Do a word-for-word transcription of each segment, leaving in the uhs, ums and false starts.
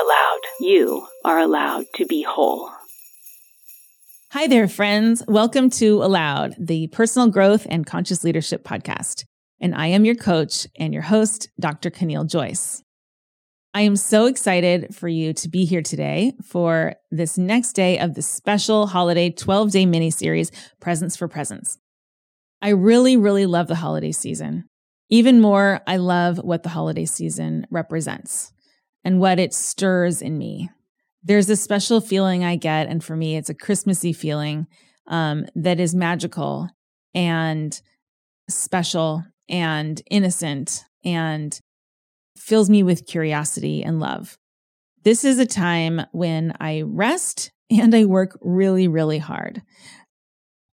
allowed. You are allowed to be whole. Hi there, friends. Welcome to Allowed, the Personal Growth and Conscious Leadership Podcast. And I am your coach and your host, Doctor Keneil Joyce. I am so excited for you to be here today for this next day of the special holiday twelve-day mini-series, Presents for Presence. I really, really love the holiday season. Even more, I love what the holiday season represents and what it stirs in me. There's a special feeling I get, and for me, it's a Christmassy feeling um, that is magical and special and innocent and fills me with curiosity and love. This is a time when I rest and I work really, really hard.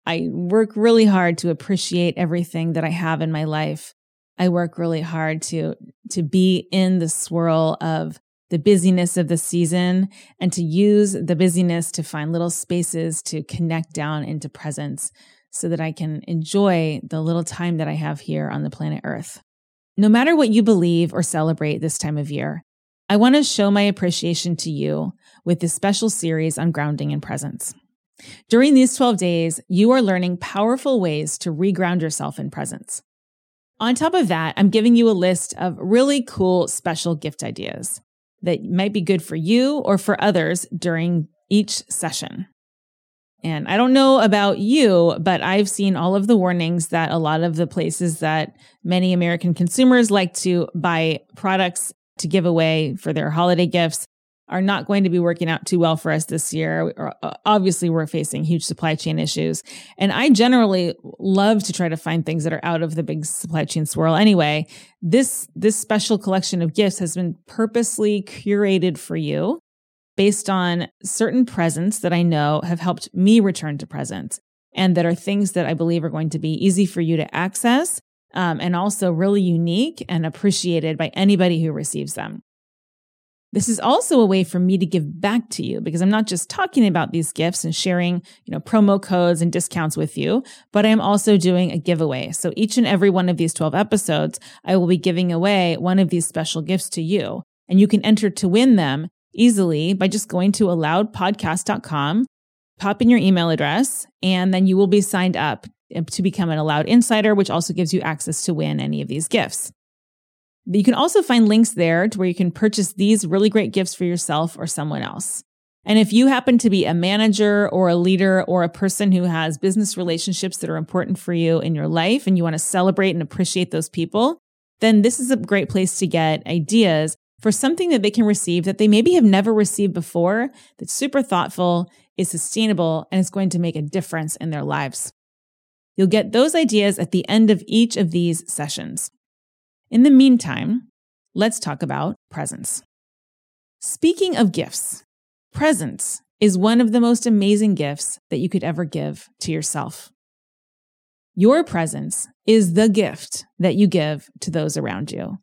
I work really hard to appreciate everything that I have in my life. I work really hard to, to be in the swirl of the busyness of the season and to use the busyness to find little spaces to connect down into presence so that I can enjoy the little time that I have here on the planet Earth. No matter what you believe or celebrate this time of year, I want to show my appreciation to you with this special series on grounding and presence. During these twelve days, you are learning powerful ways to reground yourself in presence. On top of that, I'm giving you a list of really cool special gift ideas that might be good for you or for others during each session. And I don't know about you, but I've seen all of the warnings that a lot of the places that many American consumers like to buy products to give away for their holiday gifts are not going to be working out too well for us this year. Obviously, we're facing huge supply chain issues. And I generally love to try to find things that are out of the big supply chain swirl. Anyway, this, this special collection of gifts has been purposely curated for you based on certain presents that I know have helped me return to presence and that are things that I believe are going to be easy for you to access um, and also really unique and appreciated by anybody who receives them. This is also a way for me to give back to you because I'm not just talking about these gifts and sharing, you know, promo codes and discounts with you, but I'm also doing a giveaway. So each and every one of these twelve episodes, I will be giving away one of these special gifts to you, and you can enter to win them easily by just going to allowed podcast dot com, pop in your email address, and then you will be signed up to become an Allowed Insider, which also gives you access to win any of these gifts. You can also find links there to where you can purchase these really great gifts for yourself or someone else. And if you happen to be a manager or a leader or a person who has business relationships that are important for you in your life and you want to celebrate and appreciate those people, then this is a great place to get ideas for something that they can receive that they maybe have never received before, that's super thoughtful, is sustainable, and is going to make a difference in their lives. You'll get those ideas at the end of each of these sessions. In the meantime, let's talk about presence. Speaking of gifts, presence is one of the most amazing gifts that you could ever give to yourself. Your presence is the gift that you give to those around you.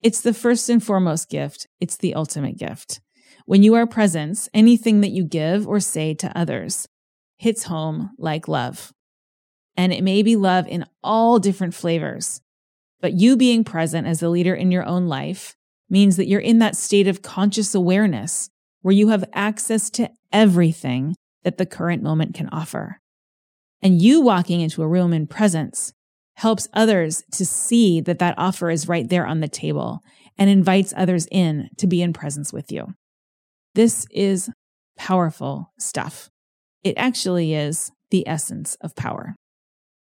It's the first and foremost gift. It's the ultimate gift. When you are present, anything that you give or say to others hits home like love. And it may be love in all different flavors. But you being present as a leader in your own life means that you're in that state of conscious awareness where you have access to everything that the current moment can offer. And you walking into a room in presence helps others to see that that offer is right there on the table and invites others in to be in presence with you. This is powerful stuff. It actually is the essence of power.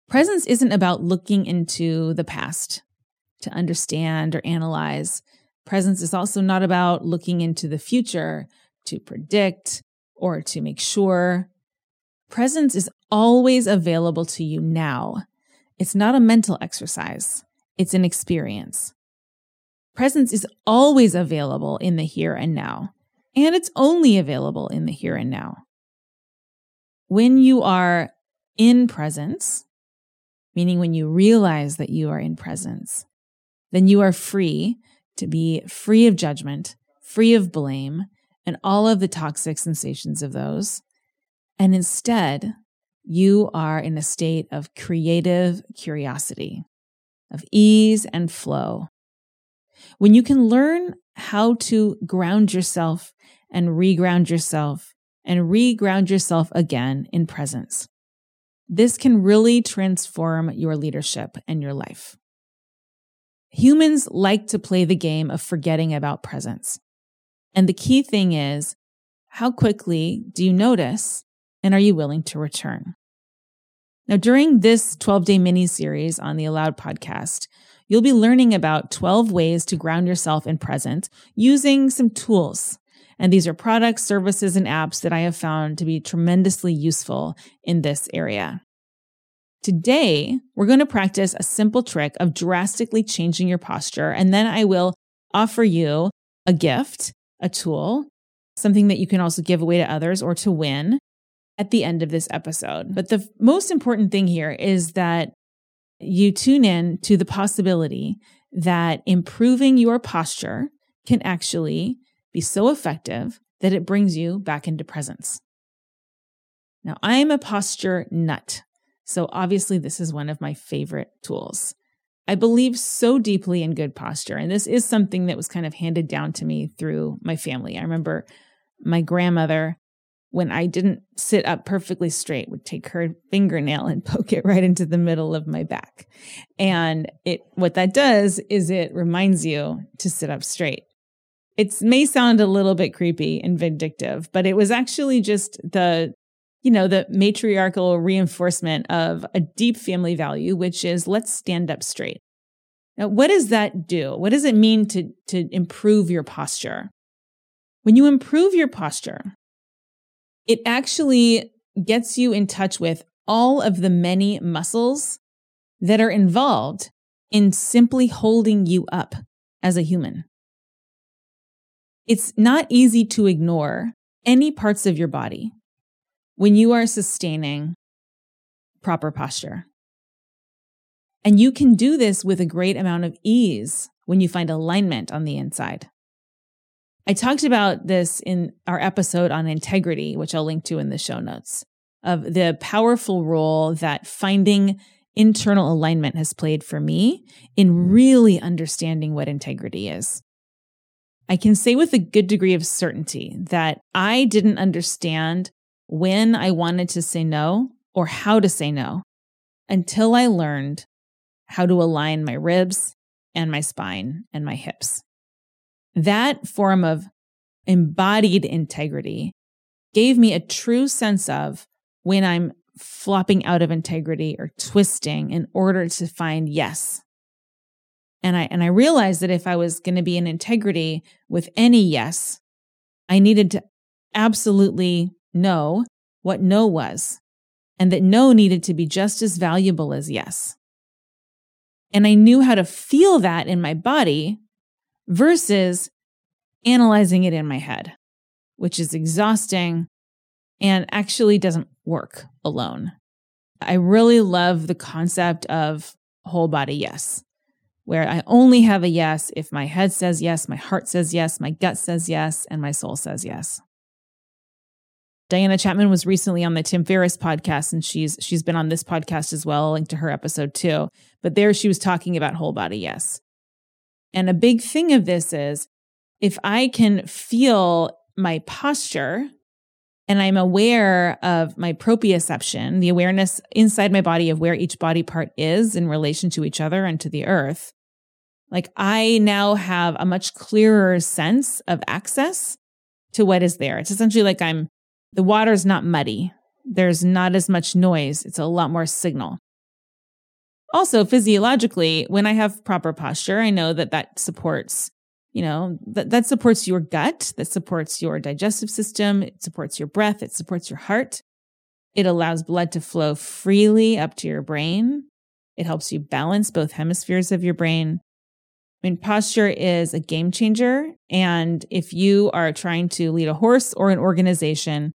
Presence isn't about looking into the past to understand or analyze. Presence is also not about looking into the future to predict or to make sure. Presence is always available to you now. It's not a mental exercise. It's an experience. Presence is always available in the here and now, and it's only available in the here and now. When you are in presence, meaning when you realize that you are in presence, then you are free to be free of judgment, free of blame, and all of the toxic sensations of those. And instead, you are in a state of creative curiosity, of ease and flow. When you can learn how to ground yourself and reground yourself and reground yourself again in presence, this can really transform your leadership and your life. Humans like to play the game of forgetting about presence. And the key thing is, how quickly do you notice, and are you willing to return? Now, during this twelve-day mini-series on the Allowed podcast, you'll be learning about twelve ways to ground yourself in presence using some tools. And these are products, services, and apps that I have found to be tremendously useful in this area. Today, we're going to practice a simple trick of drastically changing your posture, and then I will offer you a gift, a tool, something that you can also give away to others or to win at the end of this episode. But the most important thing here is that you tune in to the possibility that improving your posture can actually be so effective that it brings you back into presence. Now, I am a posture nut, so obviously this is one of my favorite tools. I believe so deeply in good posture, and this is something that was kind of handed down to me through my family. I remember my grandmother, when I didn't sit up perfectly straight, would take her fingernail and poke it right into the middle of my back. And it what that does is it reminds you to sit up straight. It may sound a little bit creepy and vindictive, but it was actually just the, you know, the matriarchal reinforcement of a deep family value, which is let's stand up straight. Now, what does that do? What does it mean to, to improve your posture? When you improve your posture, it actually gets you in touch with all of the many muscles that are involved in simply holding you up as a human. It's not easy to ignore any parts of your body when you are sustaining proper posture. And you can do this with a great amount of ease when you find alignment on the inside. I talked about this in our episode on integrity, which I'll link to in the show notes, of the powerful role that finding internal alignment has played for me in really understanding what integrity is. I can say with a good degree of certainty that I didn't understand when I wanted to say no or how to say no until I learned how to align my ribs and my spine and my hips. That form of embodied integrity gave me a true sense of when I'm flopping out of integrity or twisting in order to find yes. And I and I realized that if I was going to be in integrity with any yes, I needed to absolutely know what no was, and that no needed to be just as valuable as yes. And I knew how to feel that in my body versus analyzing it in my head, which is exhausting and actually doesn't work alone. I really love the concept of whole body yes, where I only have a yes if my head says yes, my heart says yes, my gut says yes, and my soul says yes. Diana Chapman was recently on the Tim Ferriss podcast, and she's she's been on this podcast as well. I'll link to her episode too. But there she was talking about whole body yes. And a big thing of this is if I can feel my posture and I'm aware of my proprioception, the awareness inside my body of where each body part is in relation to each other and to the earth, like I now have a much clearer sense of access to what is there. It's essentially like I'm, the water's not muddy. There's not as much noise. It's a lot more signal. Also, physiologically, when I have proper posture, I know that that supports, you know, that, that supports your gut, that supports your digestive system, it supports your breath, it supports your heart. It allows blood to flow freely up to your brain. It helps you balance both hemispheres of your brain. I mean, posture is a game changer. And if you are trying to lead a horse or an organization,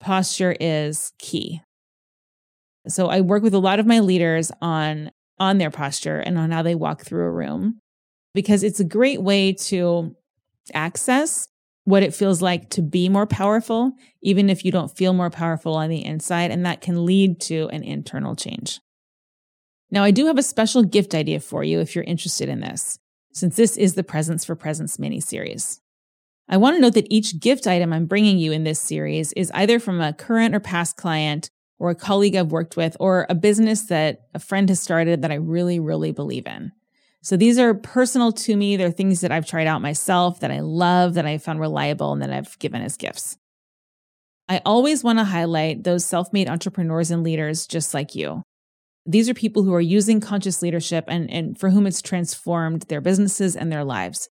posture is key. So I work with a lot of my leaders on, on their posture and on how they walk through a room, because it's a great way to access what it feels like to be more powerful, even if you don't feel more powerful on the inside, and that can lead to an internal change. Now, I do have a special gift idea for you if you're interested in this. since this is the Presents for Presence mini-series. I want to note that each gift item I'm bringing you in this series is either from a current or past client or a colleague I've worked with or a business that a friend has started that I really, really believe in. So these are personal to me. They're things that I've tried out myself, that I love, that I found reliable, and that I've given as gifts. I always want to highlight those self-made entrepreneurs and leaders just like you. These are people who are using conscious leadership and, and for whom it's transformed their businesses and their lives.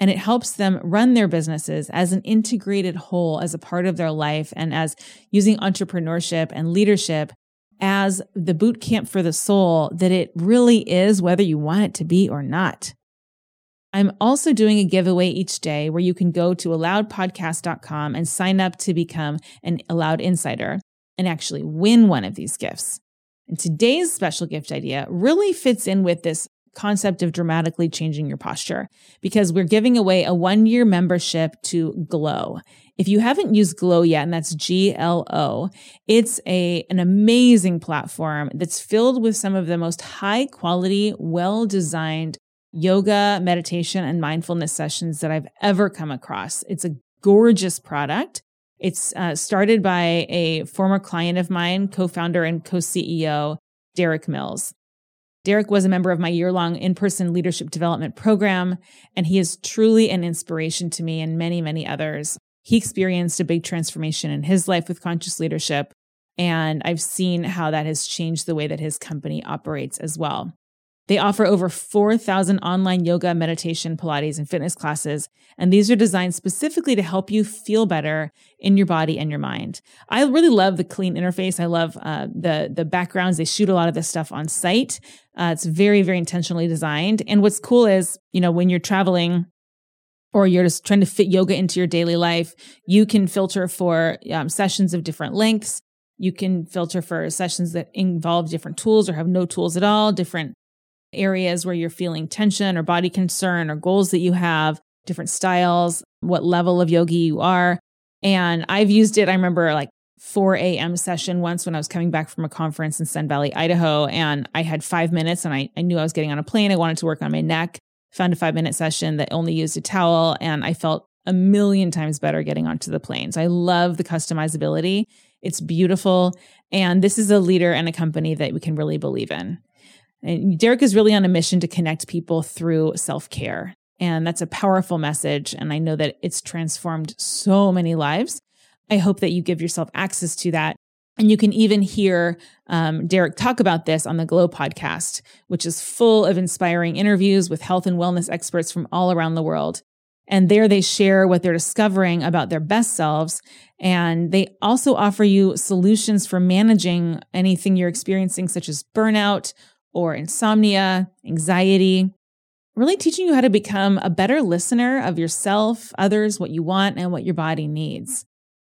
And it helps them run their businesses as an integrated whole, as a part of their life, and as using entrepreneurship and leadership as the boot camp for the soul that it really is, whether you want it to be or not. I'm also doing a giveaway each day where you can go to allowed podcast dot com and sign up to become an Allowed Insider and actually win one of these gifts. And today's special gift idea really fits in with this concept of dramatically changing your posture, because we're giving away a one-year membership to Glo. If you haven't used Glo yet, and that's G L O, it's a an amazing platform that's filled with some of the most high-quality, well-designed yoga, meditation, and mindfulness sessions that I've ever come across. It's a gorgeous product. It's uh, started by a former client of mine, co-founder and co-C E O, Derek Mills. Derek was a member of my year-long in-person leadership development program, and he is truly an inspiration to me and many, many others. He experienced a big transformation in his life with conscious leadership, and I've seen how that has changed the way that his company operates as well. They offer over four thousand online yoga, meditation, Pilates, and fitness classes, and these are designed specifically to help you feel better in your body and your mind. I really love the clean interface. I love uh, the, the backgrounds. They shoot a lot of this stuff on site. Uh, it's very, very intentionally designed. And what's cool is, you know, when you're traveling or you're just trying to fit yoga into your daily life, you can filter for um, sessions of different lengths. You can filter for sessions that involve different tools or have no tools at all, different areas where you're feeling tension or body concern or goals that you have, different styles, what level of yogi you are. And I've used it. I remember like four a.m. session once when I was coming back from a conference in Sun Valley, Idaho, and I had five minutes and I, I knew I was getting on a plane. I wanted to work on my neck, found a five minute session that only used a towel, and I felt a million times better getting onto the plane. So I love the customizability. It's beautiful. And this is a leader and a company that we can really believe in. And Derek is really on a mission to connect people through self-care. And that's a powerful message. And I know that it's transformed so many lives. I hope that you give yourself access to that. And you can even hear um, Derek talk about this on the Glo podcast, which is full of inspiring interviews with health and wellness experts from all around the world. And there they share what they're discovering about their best selves. And they also offer you solutions for managing anything you're experiencing, such as burnout, or insomnia, anxiety, really teaching you how to become a better listener of yourself, others, what you want, and what your body needs.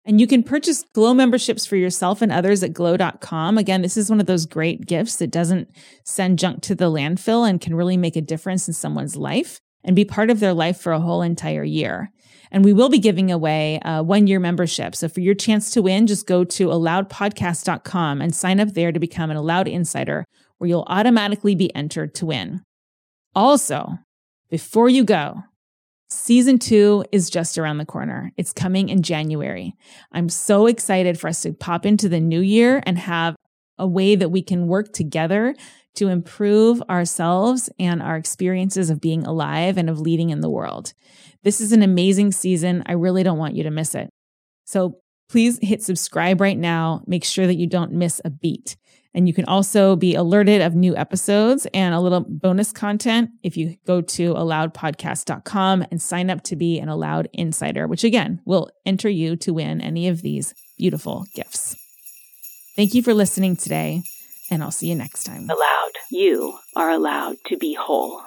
And you can purchase Glo memberships for yourself and others at glo dot com. Again, this is one of those great gifts that doesn't send junk to the landfill and can really make a difference in someone's life and be part of their life for a whole entire year. And we will be giving away a one-year membership. So for your chance to win, just go to allowed podcast dot com and sign up there to become an Allowed Insider, where you'll automatically be entered to win. Also, before you go, season two is just around the corner. It's coming in January. I'm so excited for us to pop into the new year and have a way that we can work together to improve ourselves and our experiences of being alive and of leading in the world. This is an amazing season. I really don't want you to miss it. So please hit subscribe right now. Make sure that you don't miss a beat. And you can also be alerted of new episodes and a little bonus content if you go to allowed podcast dot com and sign up to be an Allowed Insider, which again will enter you to win any of these beautiful gifts. Thank you for listening today, and I'll see you next time. Allowed. You are allowed to be whole.